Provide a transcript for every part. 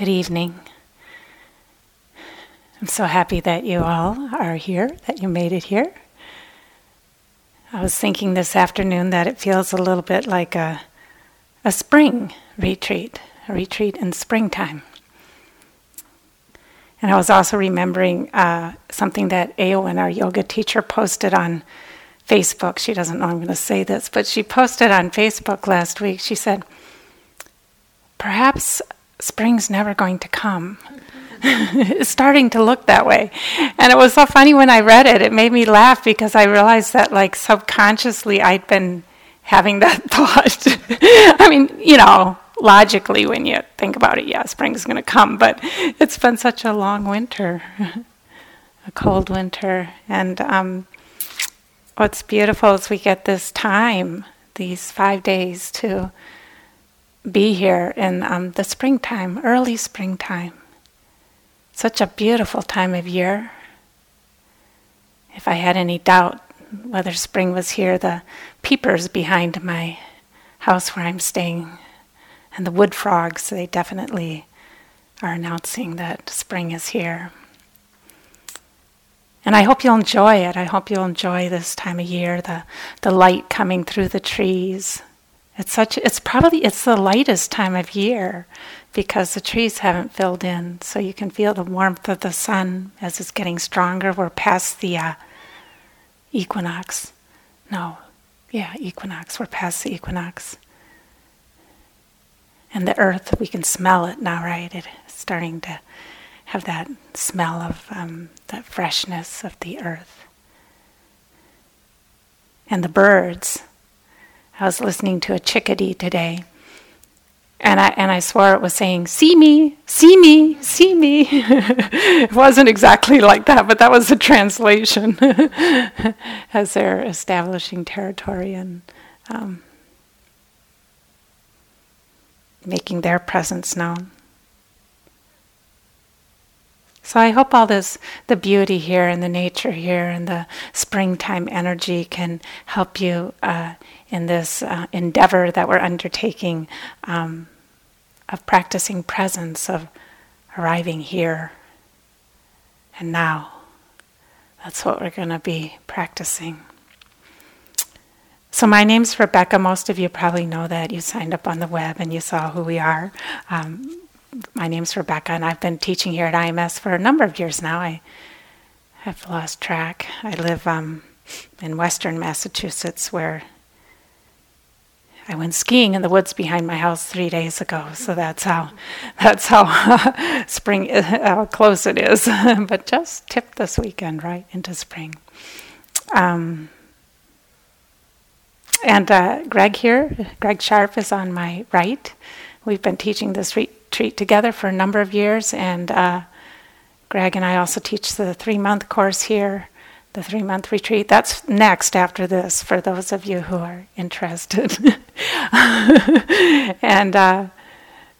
Good evening. I'm so happy that you all are here, that you made it here. I was thinking this afternoon that it feels a little bit like a spring retreat, a retreat in springtime. And I was also remembering something that Eowyn, our yoga teacher, posted on Facebook. She doesn't know I'm going to say this, but she posted on Facebook last week. She said, perhaps spring's never going to come. It's starting to look that way. And it was so funny when I read it. It made me laugh because I realized that, like, subconsciously I'd been having that thought. I mean, you know, logically when you think about it, yeah, spring's going to come. But it's been such a long winter, a cold winter. And what's beautiful is we get this time, these 5 days, to be here in the springtime, early springtime. Such a beautiful time of year. If I had any doubt whether spring was here, the peepers behind my house where I'm staying and the wood frogs, they definitely are announcing that spring is here. And I hope you'll enjoy it. I hope you'll enjoy this time of year, the light coming through the trees. It's the lightest time of year because the trees haven't filled in, so you can feel the warmth of the sun as it's getting stronger. We're past the equinox. Equinox. We're past the equinox. And the earth, we can smell it now, right? It's starting to have that smell of that freshness of the earth. And the birds. I was listening to a chickadee today, and I swore it was saying, "See me, see me, see me." It wasn't exactly like that, but that was the translation as they're establishing territory and making their presence known. So I hope all this, the beauty here and the nature here and the springtime energy can help you in this endeavor that we're undertaking of practicing presence, of arriving here and now. That's what we're going to be practicing. So my name's Rebecca. Most of you probably know that. You signed up on the web and you saw who we are. My name's Rebecca, and I've been teaching here at IMS for a number of years now. I have lost track. I live in western Massachusetts, where I went skiing in the woods behind my house 3 days ago. So that's how spring is, how close it is. But just tipped this weekend right into spring. And Greg here, Greg Sharp, is on my right. We've been teaching this retreat together for a number of years, and Greg and I also teach the 3-month course here, the 3-month retreat. That's next after this, for those of you who are interested. And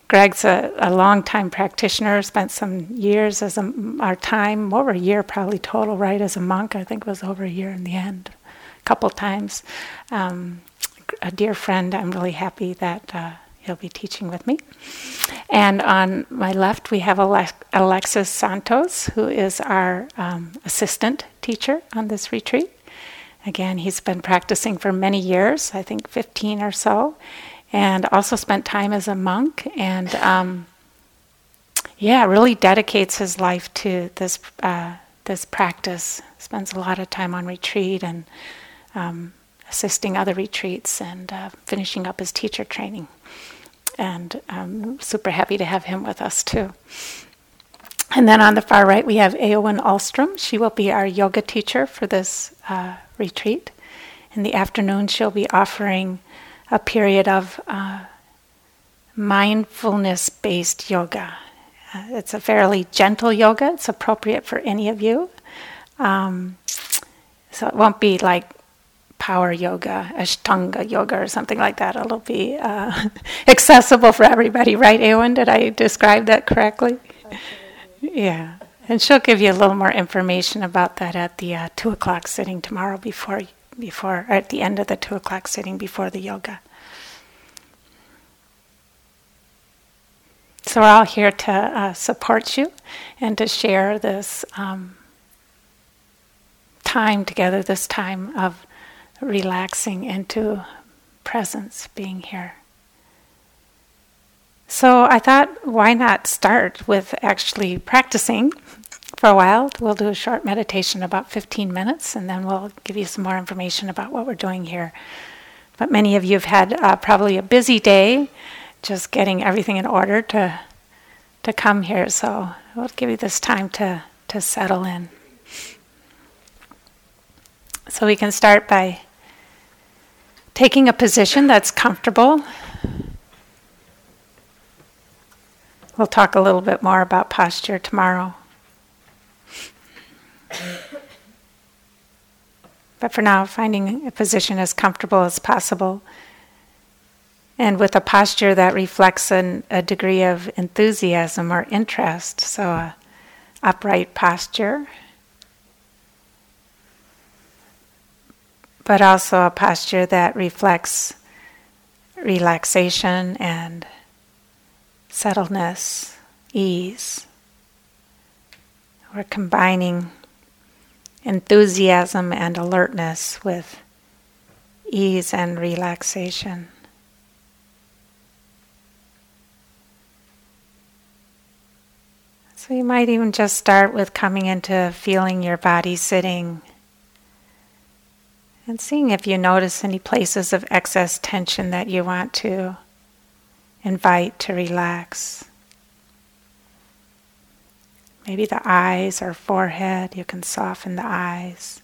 Greg's a long-time practitioner, spent some years as over a year probably total, right, as a monk. I think it was over a year in the end, a couple times. A dear friend. I'm really happy that he'll be teaching with me. And on my left, we have Alexis Santos, who is our assistant teacher on this retreat. Again, he's been practicing for many years, I think 15 or so, and also spent time as a monk, and really dedicates his life to this practice. Spends a lot of time on retreat and assisting other retreats and finishing up his teacher training. And I'm super happy to have him with us too. And then on the far right, we have Eowyn Alstrom. She will be our yoga teacher for this retreat. In the afternoon, she'll be offering a period of mindfulness-based yoga. It's a fairly gentle yoga. It's appropriate for any of you. So it won't be like power yoga, Ashtanga yoga, or something like that. It'll be accessible for everybody, right, Eowyn? Did I describe that correctly? Absolutely. Yeah. And she'll give you a little more information about that at the 2:00 sitting tomorrow, before or at the end of the 2:00 sitting before the yoga. So we're all here to support you and to share this time together, this time of relaxing into presence, being here. So I thought, why not start with actually practicing for a while? We'll do a short meditation, about 15 minutes, and then we'll give you some more information about what we're doing here. But many of you have had probably a busy day, just getting everything in order to come here. So we'll give you this time to settle in. So we can start by taking a position that's comfortable. We'll talk a little bit more about posture tomorrow. But for now, finding a position as comfortable as possible, and with a posture that reflects a degree of enthusiasm or interest, so an upright posture, but also a posture that reflects relaxation and settledness, ease. We're combining enthusiasm and alertness with ease and relaxation. So you might even just start with coming into feeling your body sitting and seeing if you notice any places of excess tension that you want to invite to relax. Maybe the eyes or forehead, you can soften the eyes.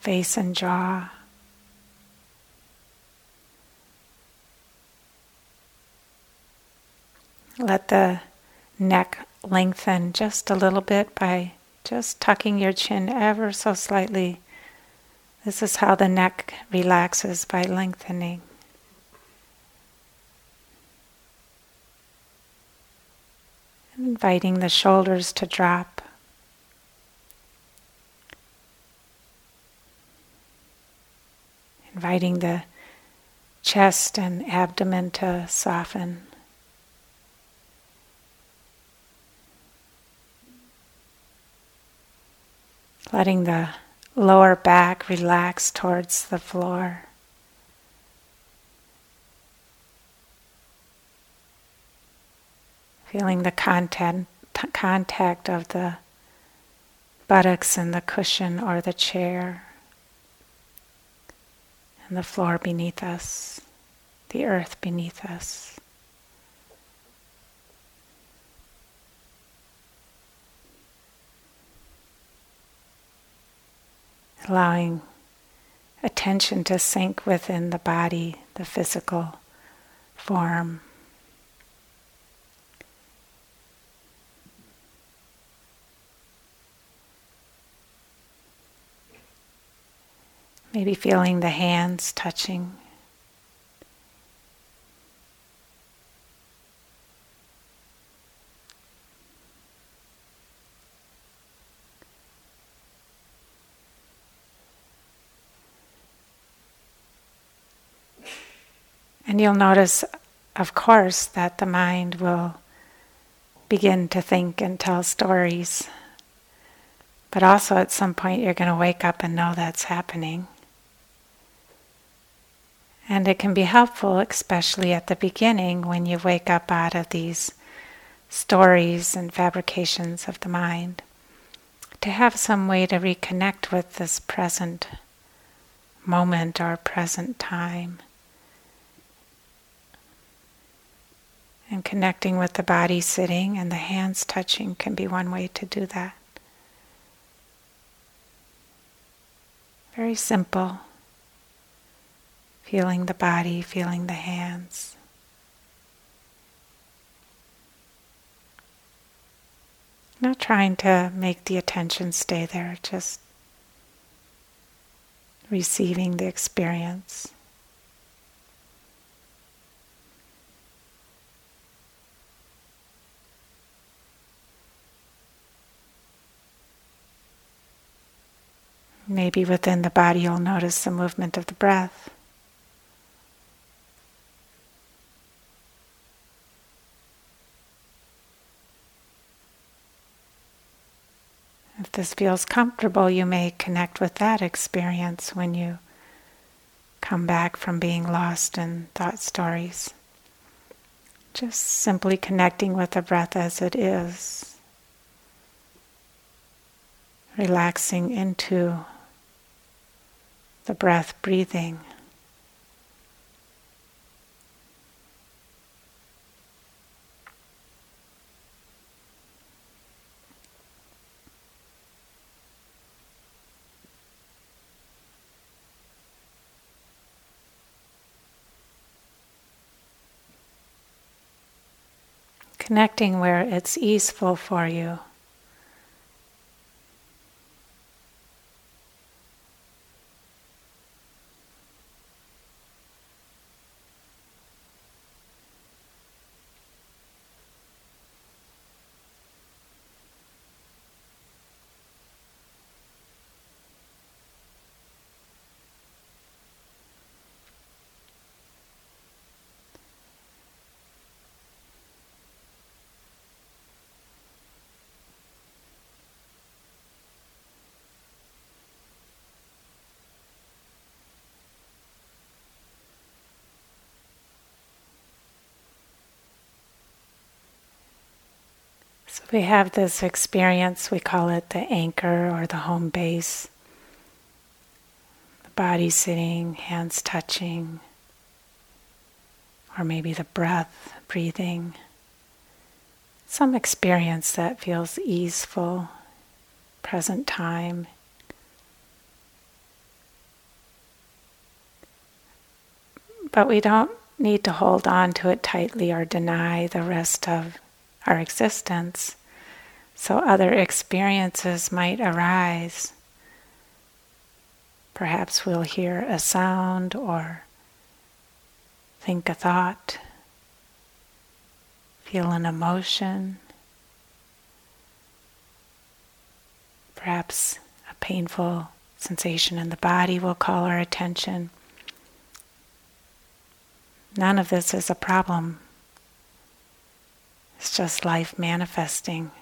Face and jaw. Let the neck lengthen just a little bit by just tucking your chin ever so slightly. This is how the neck relaxes, by lengthening. Inviting the shoulders to drop. Inviting the chest and abdomen to soften. Letting the lower back relax towards the floor. Feeling the contact of the buttocks and the cushion or the chair and the floor beneath us, the earth beneath us. Allowing attention to sink within the body, the physical form. Maybe feeling the hands touching. And you'll notice, of course, that the mind will begin to think and tell stories. But also at some point you're going to wake up and know that's happening. And it can be helpful, especially at the beginning, when you wake up out of these stories and fabrications of the mind, to have some way to reconnect with this present moment or present time. And connecting with the body sitting and the hands touching can be one way to do that. Very simple. Feeling the body, feeling the hands. Not trying to make the attention stay there, just receiving the experience. Maybe within the body you'll notice the movement of the breath. this feels comfortable, you may connect with that experience when you come back from being lost in thought stories. Just simply connecting with the breath as it is, relaxing into the breath breathing. Connecting where it's easeful for you. We have this experience, we call it the anchor or the home base. The body sitting, hands touching, or maybe the breath, breathing. Some experience that feels easeful, present time. But we don't need to hold on to it tightly or deny the rest of our existence. So other experiences might arise. Perhaps we'll hear a sound or think a thought, feel an emotion, perhaps a painful sensation in the body will call our attention. None of this is a problem. It's just life manifesting.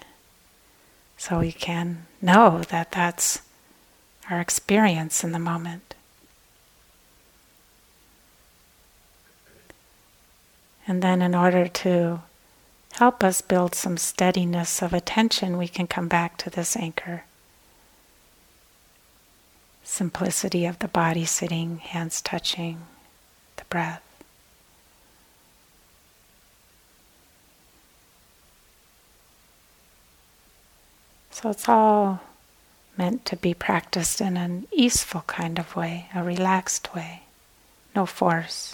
So we can know that that's our experience in the moment. And then in order to help us build some steadiness of attention, we can come back to this anchor. Simplicity of the body sitting, hands touching, the breath. So it's all meant to be practiced in an easeful kind of way, a relaxed way, no force.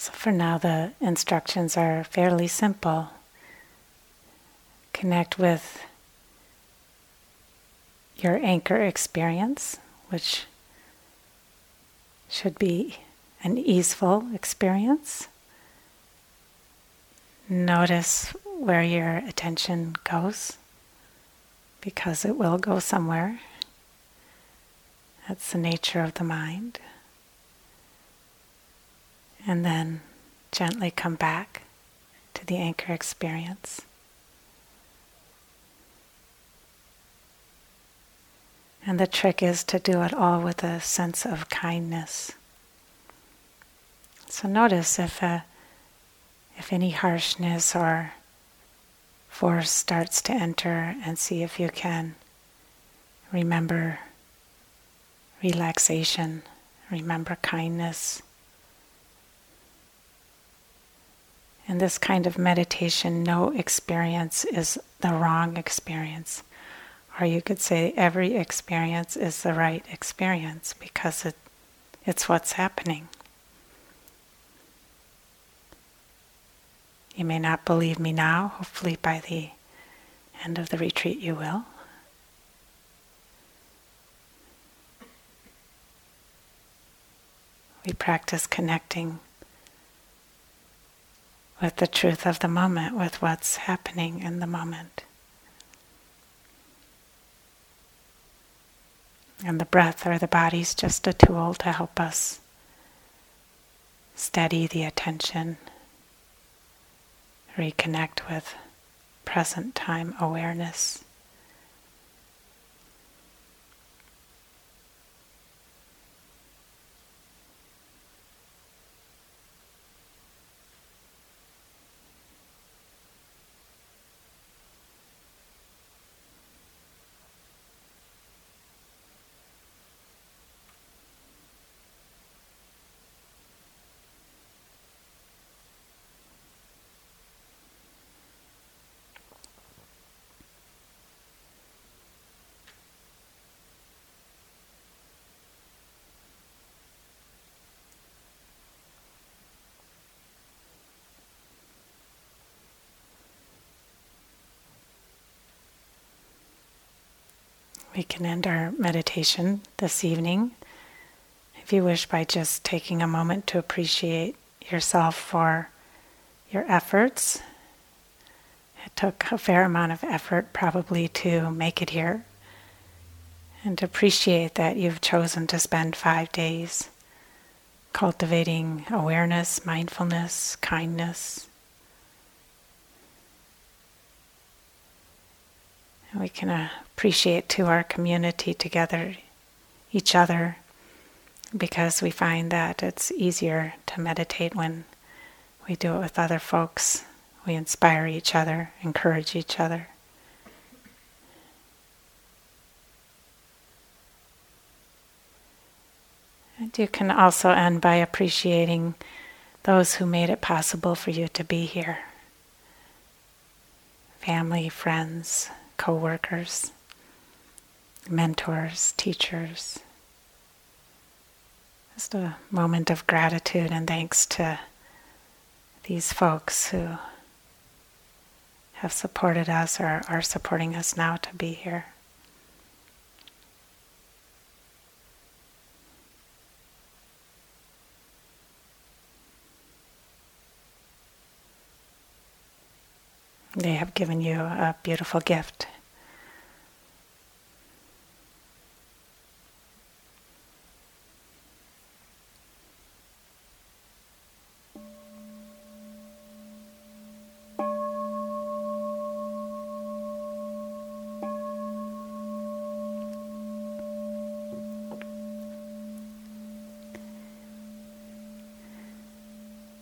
So for now, the instructions are fairly simple. Connect with your anchor experience, which should be an easeful experience. Notice where your attention goes, because it will go somewhere. That's the nature of the mind. And then gently come back to the anchor experience. And the trick is to do it all with a sense of kindness. So notice if any harshness or force starts to enter, and see if you can remember relaxation, remember kindness. In this kind of meditation, no experience is the wrong experience. Or you could say every experience is the right experience, because it's what's happening. You may not believe me now. Hopefully by the end of the retreat you will. We practice connecting with the truth of the moment, with what's happening in the moment. And the breath or the body's just a tool to help us steady the attention, reconnect with present time awareness. We can end our meditation this evening, if you wish, by just taking a moment to appreciate yourself for your efforts. It took a fair amount of effort probably to make it here, and to appreciate that you've chosen to spend 5 days cultivating awareness, mindfulness, kindness. We can appreciate to our community together, each other, because we find that it's easier to meditate when we do it with other folks. We inspire each other, encourage each other. And you can also end by appreciating those who made it possible for you to be here. Family, friends, co-workers, mentors, teachers. Just a moment of gratitude and thanks to these folks who have supported us or are supporting us now to be here. They have given you a beautiful gift.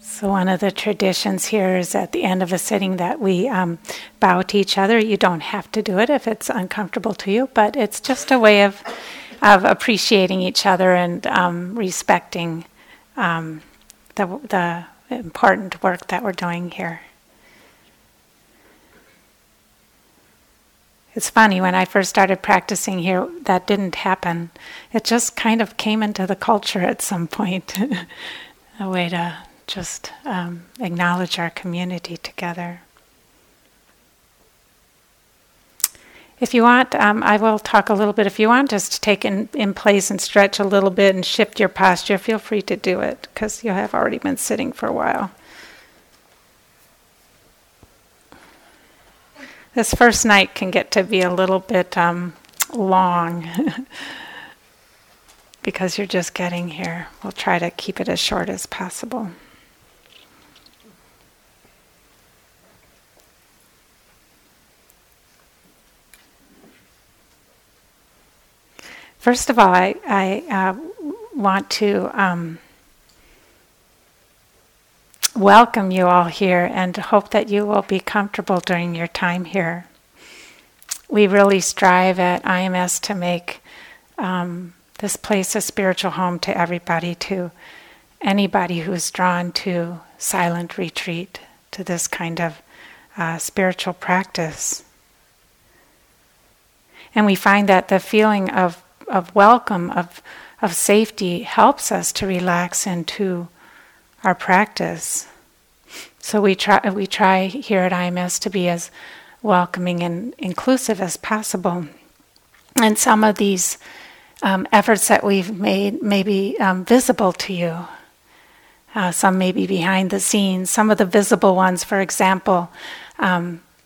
So one of the traditions here is at the end of a sitting that we bow to each other. You don't have to do it if it's uncomfortable to you, but it's just a way of appreciating each other and respecting the important work that we're doing here. It's funny, when I first started practicing here, that didn't happen. It just kind of came into the culture at some point, a way to just acknowledge our community together. If you want, I will talk a little bit. If you want just to take in place and stretch a little bit and shift your posture, feel free to do it because you have already been sitting for a while. This first night can get to be a little bit long because you're just getting here. We'll try to keep it as short as possible. First of all, I want to welcome you all here and hope that you will be comfortable during your time here. We really strive at IMS to make this place a spiritual home to everybody, to anybody who's drawn to silent retreat, to this kind of spiritual practice. And we find that the feeling of welcome, of safety, helps us to relax into our practice. So we try here at IMS to be as welcoming and inclusive as possible. And some of these efforts that we've made may be visible to you. Some may be behind the scenes. Some of the visible ones, for example,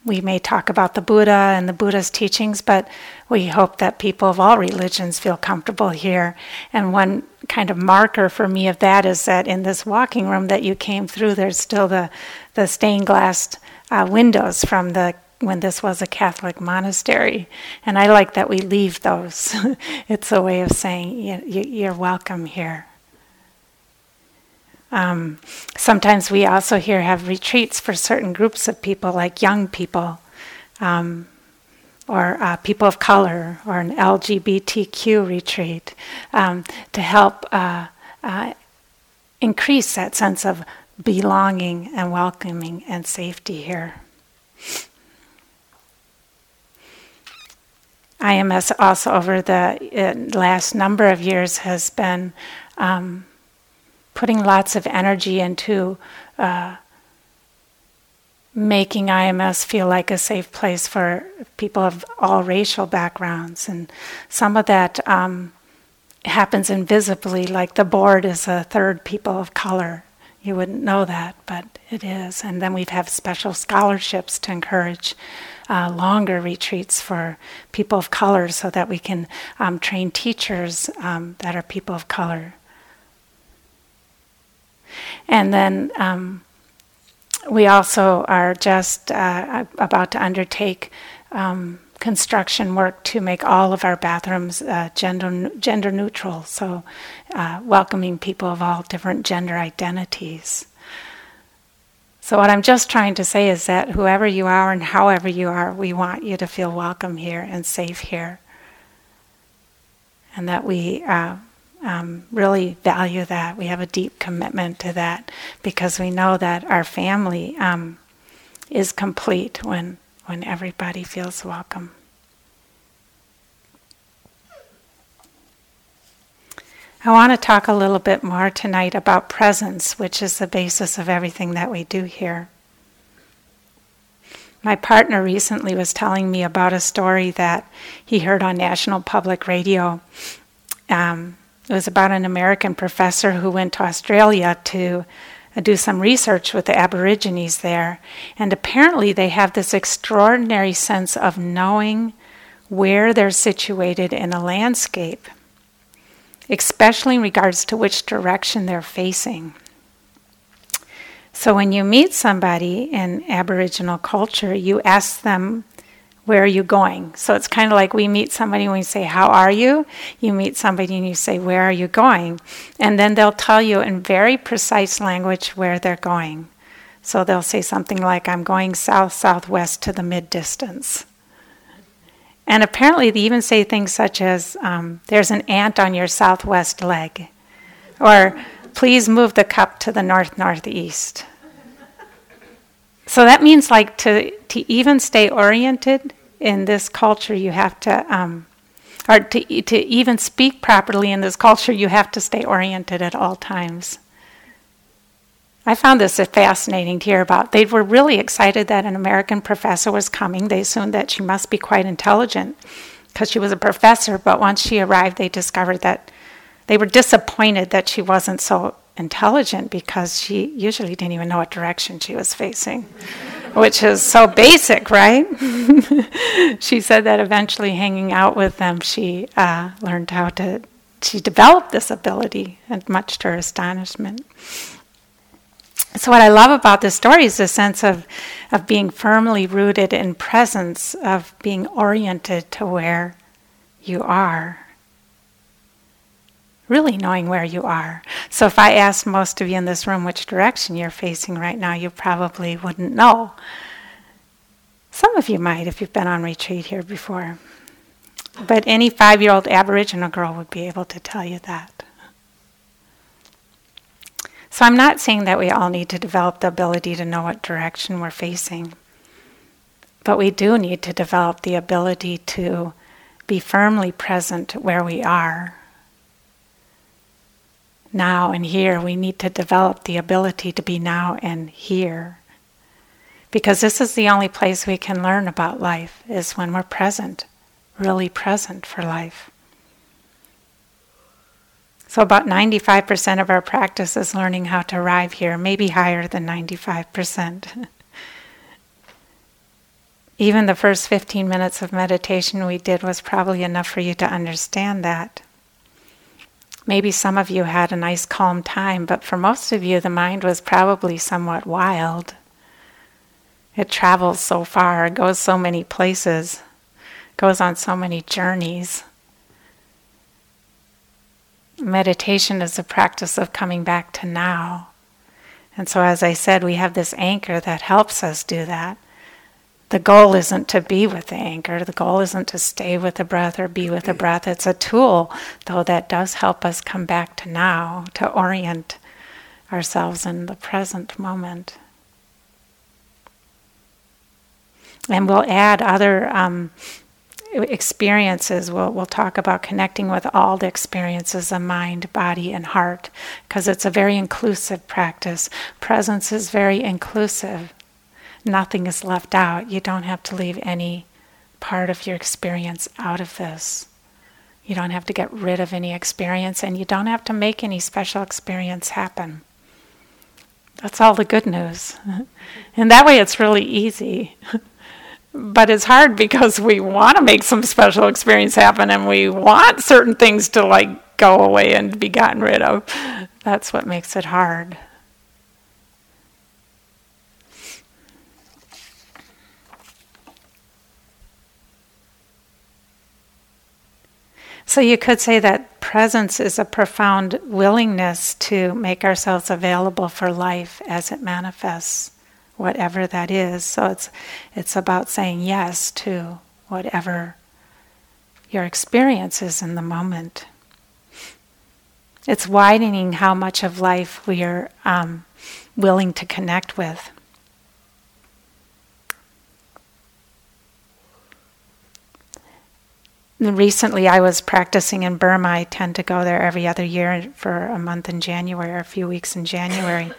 we may talk about the Buddha and the Buddha's teachings, but we hope that people of all religions feel comfortable here. And one kind of marker for me of that is that in this walking room that you came through, there's still the stained glass windows from when this was a Catholic monastery. And I like that we leave those. It's a way of saying you're welcome here. Sometimes we also here have retreats for certain groups of people, like young people, or people of color, or an LGBTQ retreat, to help increase that sense of belonging and welcoming and safety here. IMS also over the last number of years has been putting lots of energy into making IMS feel like a safe place for people of all racial backgrounds. And some of that happens invisibly, like the board is a third people of color. You wouldn't know that, but it is. And then we have special scholarships to encourage longer retreats for people of color so that we can train teachers that are people of color. And then we also are just about to undertake construction work to make all of our bathrooms gender neutral, so welcoming people of all different gender identities. So what I'm just trying to say is that whoever you are and however you are, we want you to feel welcome here and safe here, and that we really value that. We have a deep commitment to that because we know that our family is complete when everybody feels welcome. I want to talk a little bit more tonight about presence, which is the basis of everything that we do here. My partner recently was telling me about a story that he heard on National Public Radio. It was about an American professor who went to Australia to do some research with the Aborigines there. And apparently they have this extraordinary sense of knowing where they're situated in a landscape, especially in regards to which direction they're facing. So when you meet somebody in Aboriginal culture, you ask them, where are you going? So it's kind of like we meet somebody and we say, how are you? You meet somebody and you say, where are you going? And then they'll tell you in very precise language where they're going. So they'll say something like, I'm going south, southwest to the mid-distance. And apparently they even say things such as, there's an ant on your southwest leg. Or, please move the cup to the north-northeast. So that means, like, to even stay oriented in this culture, you have to, or to even speak properly in this culture, you have to stay oriented at all times. I found this fascinating to hear about. They were really excited that an American professor was coming. They assumed that she must be quite intelligent because she was a professor, but once she arrived, they discovered that they were disappointed that she wasn't so intelligent because she usually didn't even know what direction she was facing, which is so basic, right? She said that eventually hanging out with them, she learned how to, she developed this ability, and much to her astonishment. So what I love about this story is the sense of being firmly rooted in presence, of being oriented to where you are. Really knowing where you are. So if I asked most of you in this room which direction you're facing right now, you probably wouldn't know. Some of you might if you've been on retreat here before. But any 5-year-old Aboriginal girl would be able to tell you that. So I'm not saying that we all need to develop the ability to know what direction we're facing, but we do need to develop the ability to be firmly present where we are. Now and here, we need to develop the ability to be now and here, because this is the only place we can learn about life, is when we're present, really present for life. So about 95% of our practice is learning how to arrive here, maybe higher than 95%. Even the first 15 minutes of meditation we did was probably enough for you to understand that. Maybe some of you had a nice calm time, but for most of you the mind was probably somewhat wild. It travels so far, goes so many places, goes on so many journeys. Meditation is a practice of coming back to now. And so as I said, we have this anchor that helps us do that. The goal isn't to be with the anchor. The goal isn't to stay with the breath or be with the breath. It's a tool, though, that does help us come back to now, to orient ourselves in the present moment. And we'll add other experiences. We'll talk about connecting with all the experiences of mind, body, and heart, because it's a very inclusive practice. Presence is very inclusive. Nothing is left out. You don't have to leave any part of your experience out of this. You don't have to get rid of any experience, and you don't have to make any special experience happen. That's all the good news. And that way it's really easy. But it's hard because we want to make some special experience happen, and we want certain things to like go away and be gotten rid of. That's what makes it hard. So you could say that presence is a profound willingness to make ourselves available for life as it manifests, whatever that is. So it's about saying yes to whatever your experience is in the moment. It's widening how much of life we are willing to connect with. Recently, I was practicing in Burma. I tend to go there every other year for a month in January, or a few weeks in January.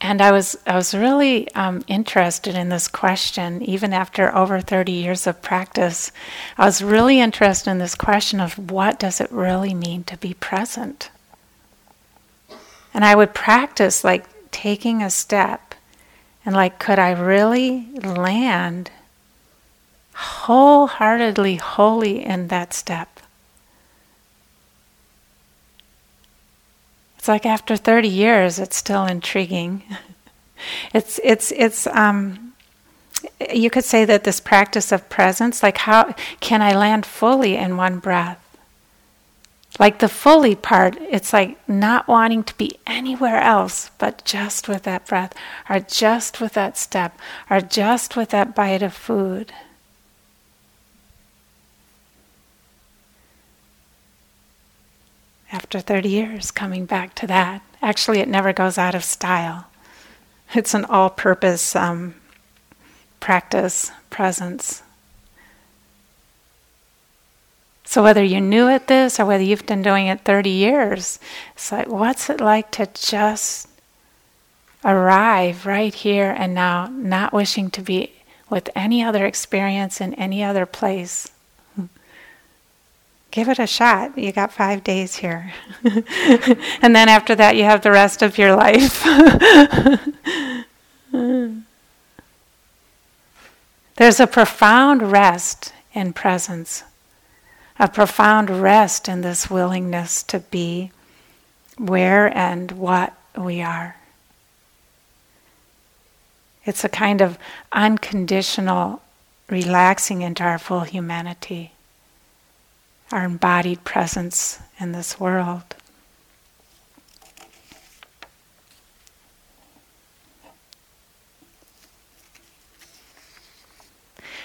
And I was really interested in this question, even after over 30 years of practice. I was really interested in this question of what does it really mean to be present? And I would practice like taking a step and like, could I really land wholeheartedly, wholly in that step? It's like after 30 years, it's still intriguing. You could say that this practice of presence, like how can I land fully in one breath? Like the fully part, it's like not wanting to be anywhere else, but just with that breath, or just with that step, or just with that bite of food. After 30 years, coming back to that. Actually, it never goes out of style. It's an all-purpose practice, presence. So whether you're new at this or whether you've been doing it 30 years, it's like, what's it like to just arrive right here and now, not wishing to be with any other experience in any other place. Give it a shot. You got 5 days here. And then after that, you have the rest of your life. There's a profound rest in presence, a profound rest in this willingness to be where and what we are. It's a kind of unconditional relaxing into our full humanity, our embodied presence in this world.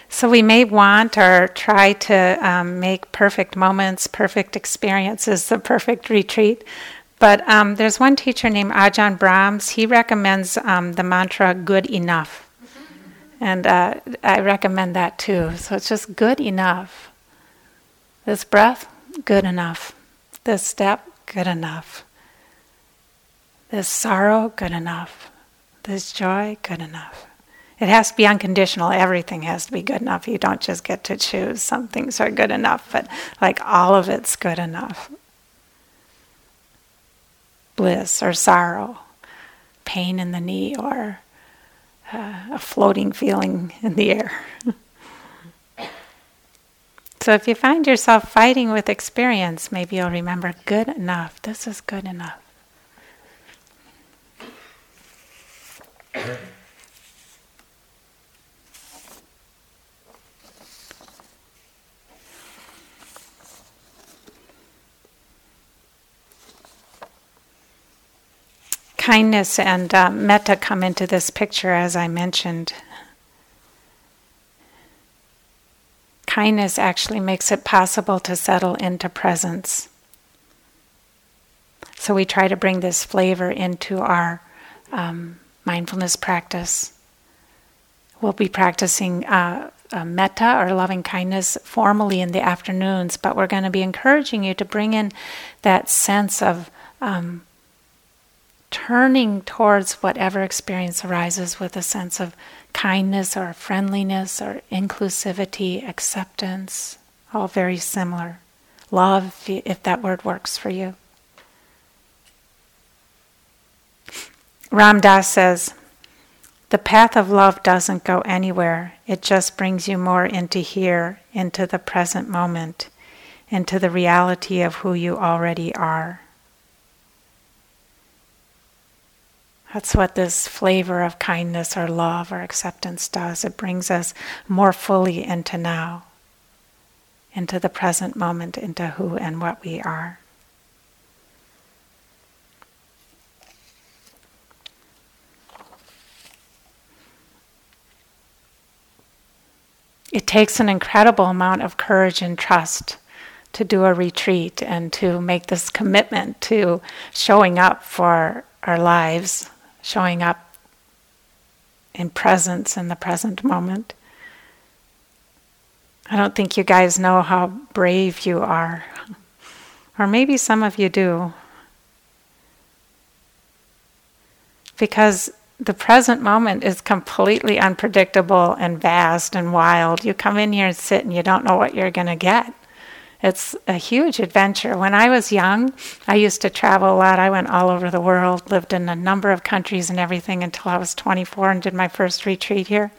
So we may want or try to make perfect moments, perfect experiences, the perfect retreat. But there's one teacher named Ajahn Brahms. He recommends the mantra, good enough. And I recommend that too. So it's just good enough. This breath, good enough. This step, good enough. This sorrow, good enough. This joy, good enough. It has to be unconditional. Everything has to be good enough. You don't just get to choose. Some things are good enough, but like all of it's good enough. Bliss or sorrow, pain in the knee, or a floating feeling in the air. So if you find yourself fighting with experience, maybe you'll remember good enough. This is good enough. Kindness and metta come into this picture, as I mentioned. Kindness actually makes it possible to settle into presence. So we try to bring this flavor into our mindfulness practice. We'll be practicing metta or loving kindness formally in the afternoons, but we're going to be encouraging you to bring in that sense of turning towards whatever experience arises with a sense of kindness or friendliness or inclusivity, acceptance, all very similar. Love, if that word works for you. Ram Dass says, the path of love doesn't go anywhere. It just brings you more into here, into the present moment, into the reality of who you already are. That's what this flavor of kindness or love or acceptance does. It brings us more fully into now, into the present moment, into who and what we are. It takes an incredible amount of courage and trust to do a retreat and to make this commitment to showing up for our lives, showing up in presence in the present moment. I don't think you guys know how brave you are. Or maybe some of you do. Because the present moment is completely unpredictable and vast and wild. You come in here and sit and you don't know what you're going to get. It's a huge adventure. When I was young, I used to travel a lot. I went all over the world, lived in a number of countries and everything until I was 24 and did my first retreat here.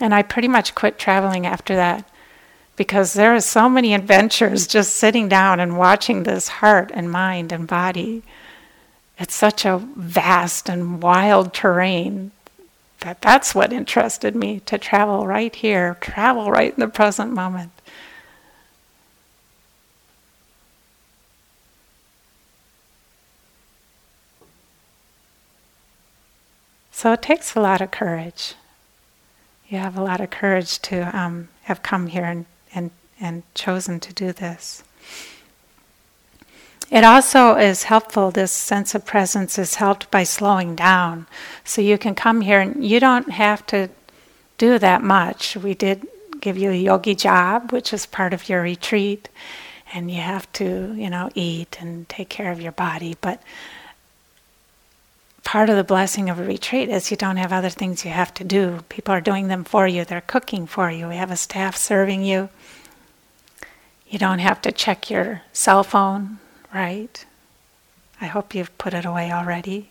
And I pretty much quit traveling after that because there are so many adventures just sitting down and watching this heart and mind and body. It's such a vast and wild terrain that that's what interested me, to travel right here, travel right in the present moment. So it takes a lot of courage. You have a lot of courage to have come here and chosen to do this. It also is helpful, this sense of presence is helped by slowing down. So you can come here and you don't have to do that much. We did give you a yogi job, which is part of your retreat, and you have to, eat and take care of your body. But part of the blessing of a retreat is you don't have other things you have to do. People are doing them for you. They're cooking for you. We have a staff serving you. You don't have to check your cell phone, right? I hope you've put it away already.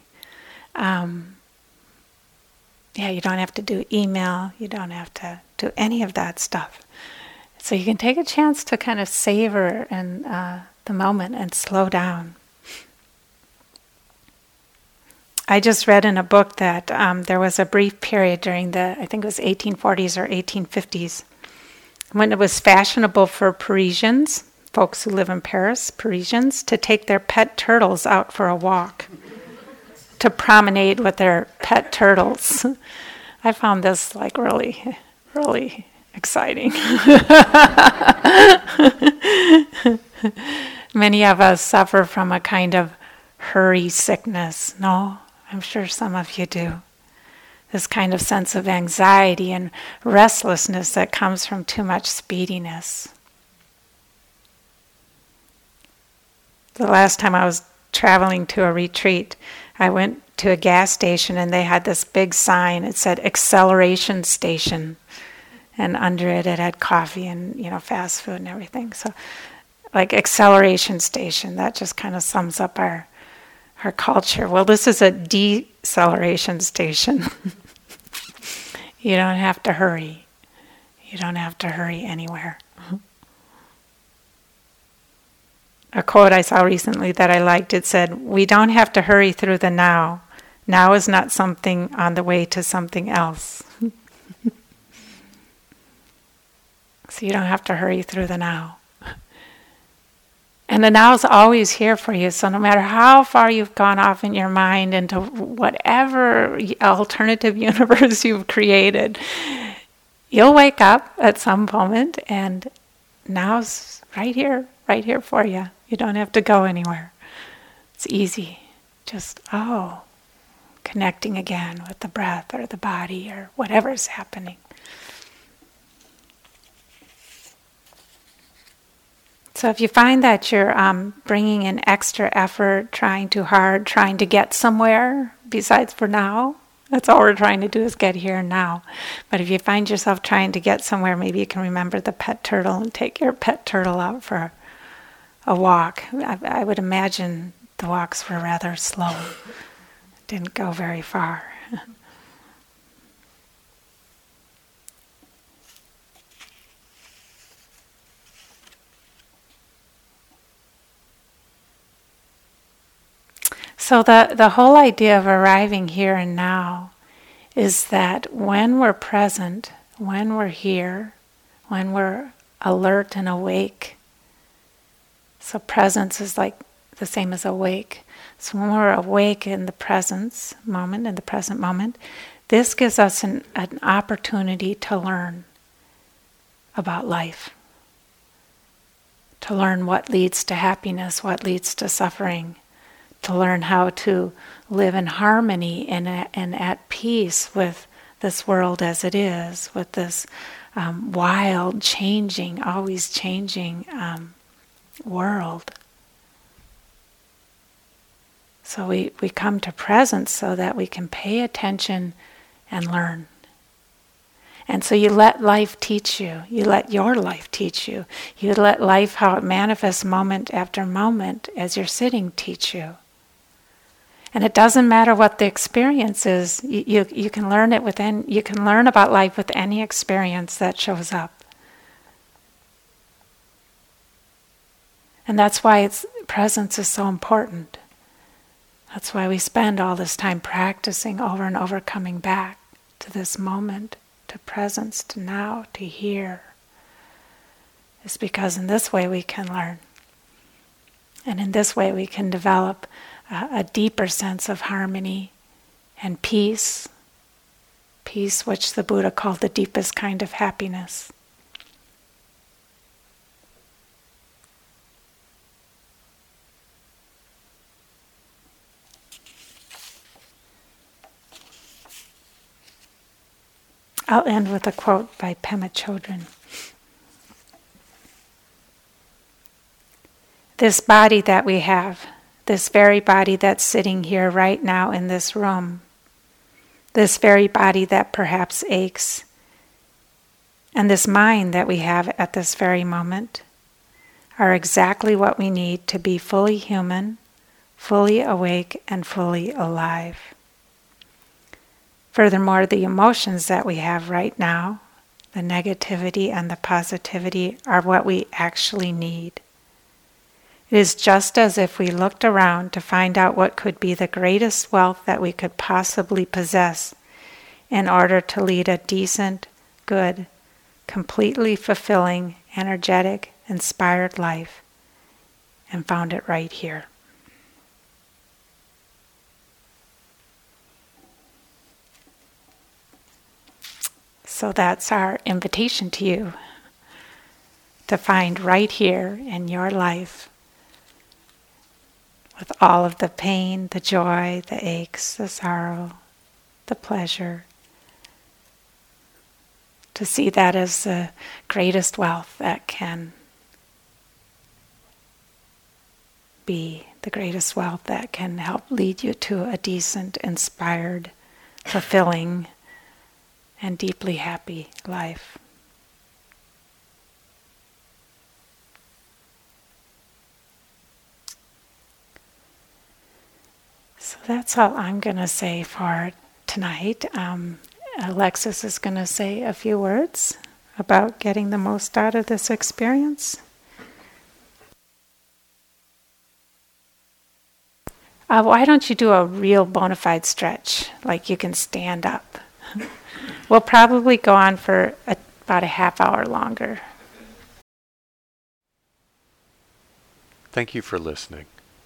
You don't have to do email. You don't have to do any of that stuff. So you can take a chance to kind of savor and the moment and slow down. I just read in a book that there was a brief period during the, I think it was 1840s or 1850s, when it was fashionable for Parisians, folks who live in Paris, Parisians, to take their pet turtles out for a walk, to promenade with their pet turtles. I found this like really, really exciting. Many of us suffer from a kind of hurry sickness, no? I'm sure some of you do. This kind of sense of anxiety and restlessness that comes from too much speediness. The last time I was traveling to a retreat, I went to a gas station and they had this big sign. It said acceleration station. And under it, it had coffee and, fast food and everything. So like acceleration station, that just kind of sums up our culture. Well, this is a deceleration station. You don't have to hurry. You don't have to hurry anywhere. Mm-hmm. A quote I saw recently that I liked, it said, "We don't have to hurry through the now. Now is not something on the way to something else." So you don't have to hurry through the now. And the now is always here for you. So no matter how far you've gone off in your mind into whatever alternative universe you've created, you'll wake up at some moment and now's right here for you. You don't have to go anywhere. It's easy. Just, connecting again with the breath or the body or whatever's happening. So if you find that you're bringing in extra effort, trying too hard, trying to get somewhere, besides for now, that's all we're trying to do is get here and now. But if you find yourself trying to get somewhere, maybe you can remember the pet turtle and take your pet turtle out for a walk. I would imagine the walks were rather slow. Didn't go very far. So the whole idea of arriving here and now is that when we're present, when we're here, when we're alert and awake, so presence is like the same as awake. So when we're awake in the presence moment, in the present moment, this gives us an opportunity to learn about life, to learn what leads to happiness, what leads to suffering, to learn how to live in harmony and at peace with this world as it is, with this wild, changing, always changing world. So we come to presence so that we can pay attention and learn. And so you let life teach you. You let your life teach you. You let life, how it manifests moment after moment as you're sitting, teach you. And it doesn't matter what the experience is. You can learn it within. You can learn about life with any experience that shows up. And that's why presence is so important. That's why we spend all this time practicing over and over, coming back to this moment, to presence, to now, to here. It's because in this way we can learn. And in this way we can develop a deeper sense of harmony and peace, peace which the Buddha called the deepest kind of happiness. I'll end with a quote by Pema Chodron. "This body that we have, this very body that's sitting here right now in this room, this very body that perhaps aches, and this mind that we have at this very moment are exactly what we need to be fully human, fully awake, and fully alive. Furthermore, the emotions that we have right now, the negativity and the positivity, are what we actually need. It is just as if we looked around to find out what could be the greatest wealth that we could possibly possess in order to lead a decent, good, completely fulfilling, energetic, inspired life, and found it right here. So that's our invitation to you, to find right here in your life, with all of the pain, the joy, the aches, the sorrow, the pleasure, to see that as the greatest wealth that can be, the greatest wealth that can help lead you to a decent, inspired, fulfilling, and deeply happy life. So that's all I'm going to say for tonight. Alexis is going to say a few words about getting the most out of this experience. Why don't you do a real bona fide stretch, like you can stand up? We'll probably go on for about a half hour longer. Thank you for listening.